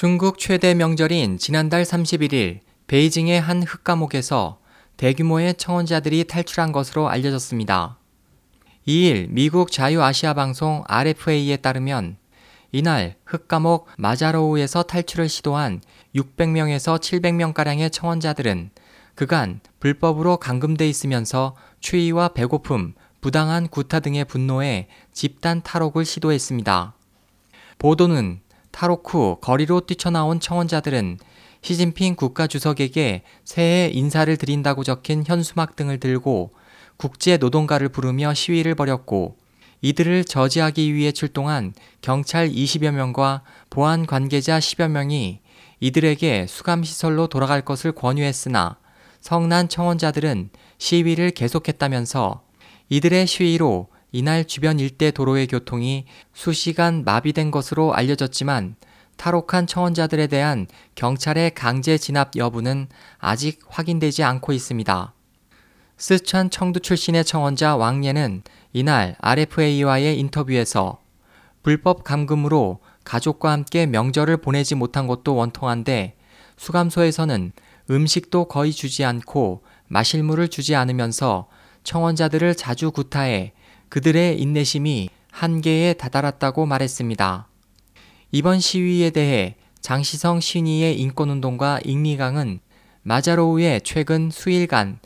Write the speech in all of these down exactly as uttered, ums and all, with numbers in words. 중국 최대 명절인 지난달 삼십일일 베이징의 한 흙감옥에서 대규모의 청원자들이 탈출한 것으로 알려졌습니다. 이일 미국 자유아시아방송 알에프에이에 따르면 이날 흑감옥 마자로우에서 탈출을 시도한 육백 명에서 칠백 명가량의 청원자들은 그간 불법으로 감금돼 있으면서 추위와 배고픔, 부당한 구타 등의 분노에 집단 탈옥을 시도했습니다. 보도는 탈옥 후 거리로 뛰쳐나온 청원자들은 시진핑 국가주석에게 새해 인사를 드린다고 적힌 현수막 등을 들고 국제노동가를 부르며 시위를 벌였고 이들을 저지하기 위해 출동한 경찰 이십여 명과 보안 관계자 십여 명이 이들에게 수감시설로 돌아갈 것을 권유했으나 성난 청원자들은 시위를 계속했다면서 이들의 시위로 이날 주변 일대 도로의 교통이 수시간 마비된 것으로 알려졌지만 탈옥한 청원자들에 대한 경찰의 강제 진압 여부는 아직 확인되지 않고 있습니다. 쓰촨 청두 출신의 청원자 왕예는 이날 알에프에이와의 인터뷰에서 불법 감금으로 가족과 함께 명절을 보내지 못한 것도 원통한데 수감소에서는 음식도 거의 주지 않고 마실 물을 주지 않으면서 청원자들을 자주 구타해 그들의 인내심이 한계에 다다랐다고 말했습니다. 이번 시위에 대해 장시성 신의의 인권운동가 익리강은 마자로우에 최근 수일간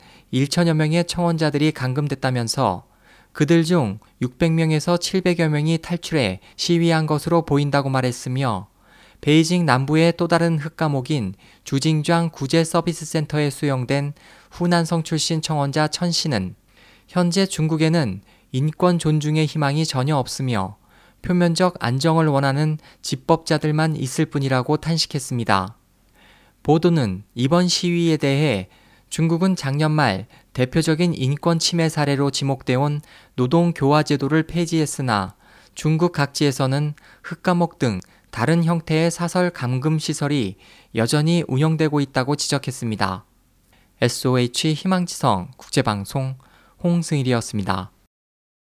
천여 명의 청원자들이 감금됐다면서 그들 중 육백 명에서 칠백여 명이 탈출해 시위한 것으로 보인다고 말했으며 베이징 남부의 또 다른 흑감옥인 주징좡 구제서비스센터에 수용된 후난성 출신 청원자 천 씨는 현재 중국에는 인권 존중의 희망이 전혀 없으며 표면적 안정을 원하는 집법자들만 있을 뿐이라고 탄식했습니다. 보도는 이번 시위에 대해 중국은 작년 말 대표적인 인권 침해 사례로 지목돼 온 노동교화 제도를 폐지했으나 중국 각지에서는 흑감옥 등 다른 형태의 사설 감금 시설이 여전히 운영되고 있다고 지적했습니다. 에스오에이치 희망지성 국제방송 홍승일이었습니다.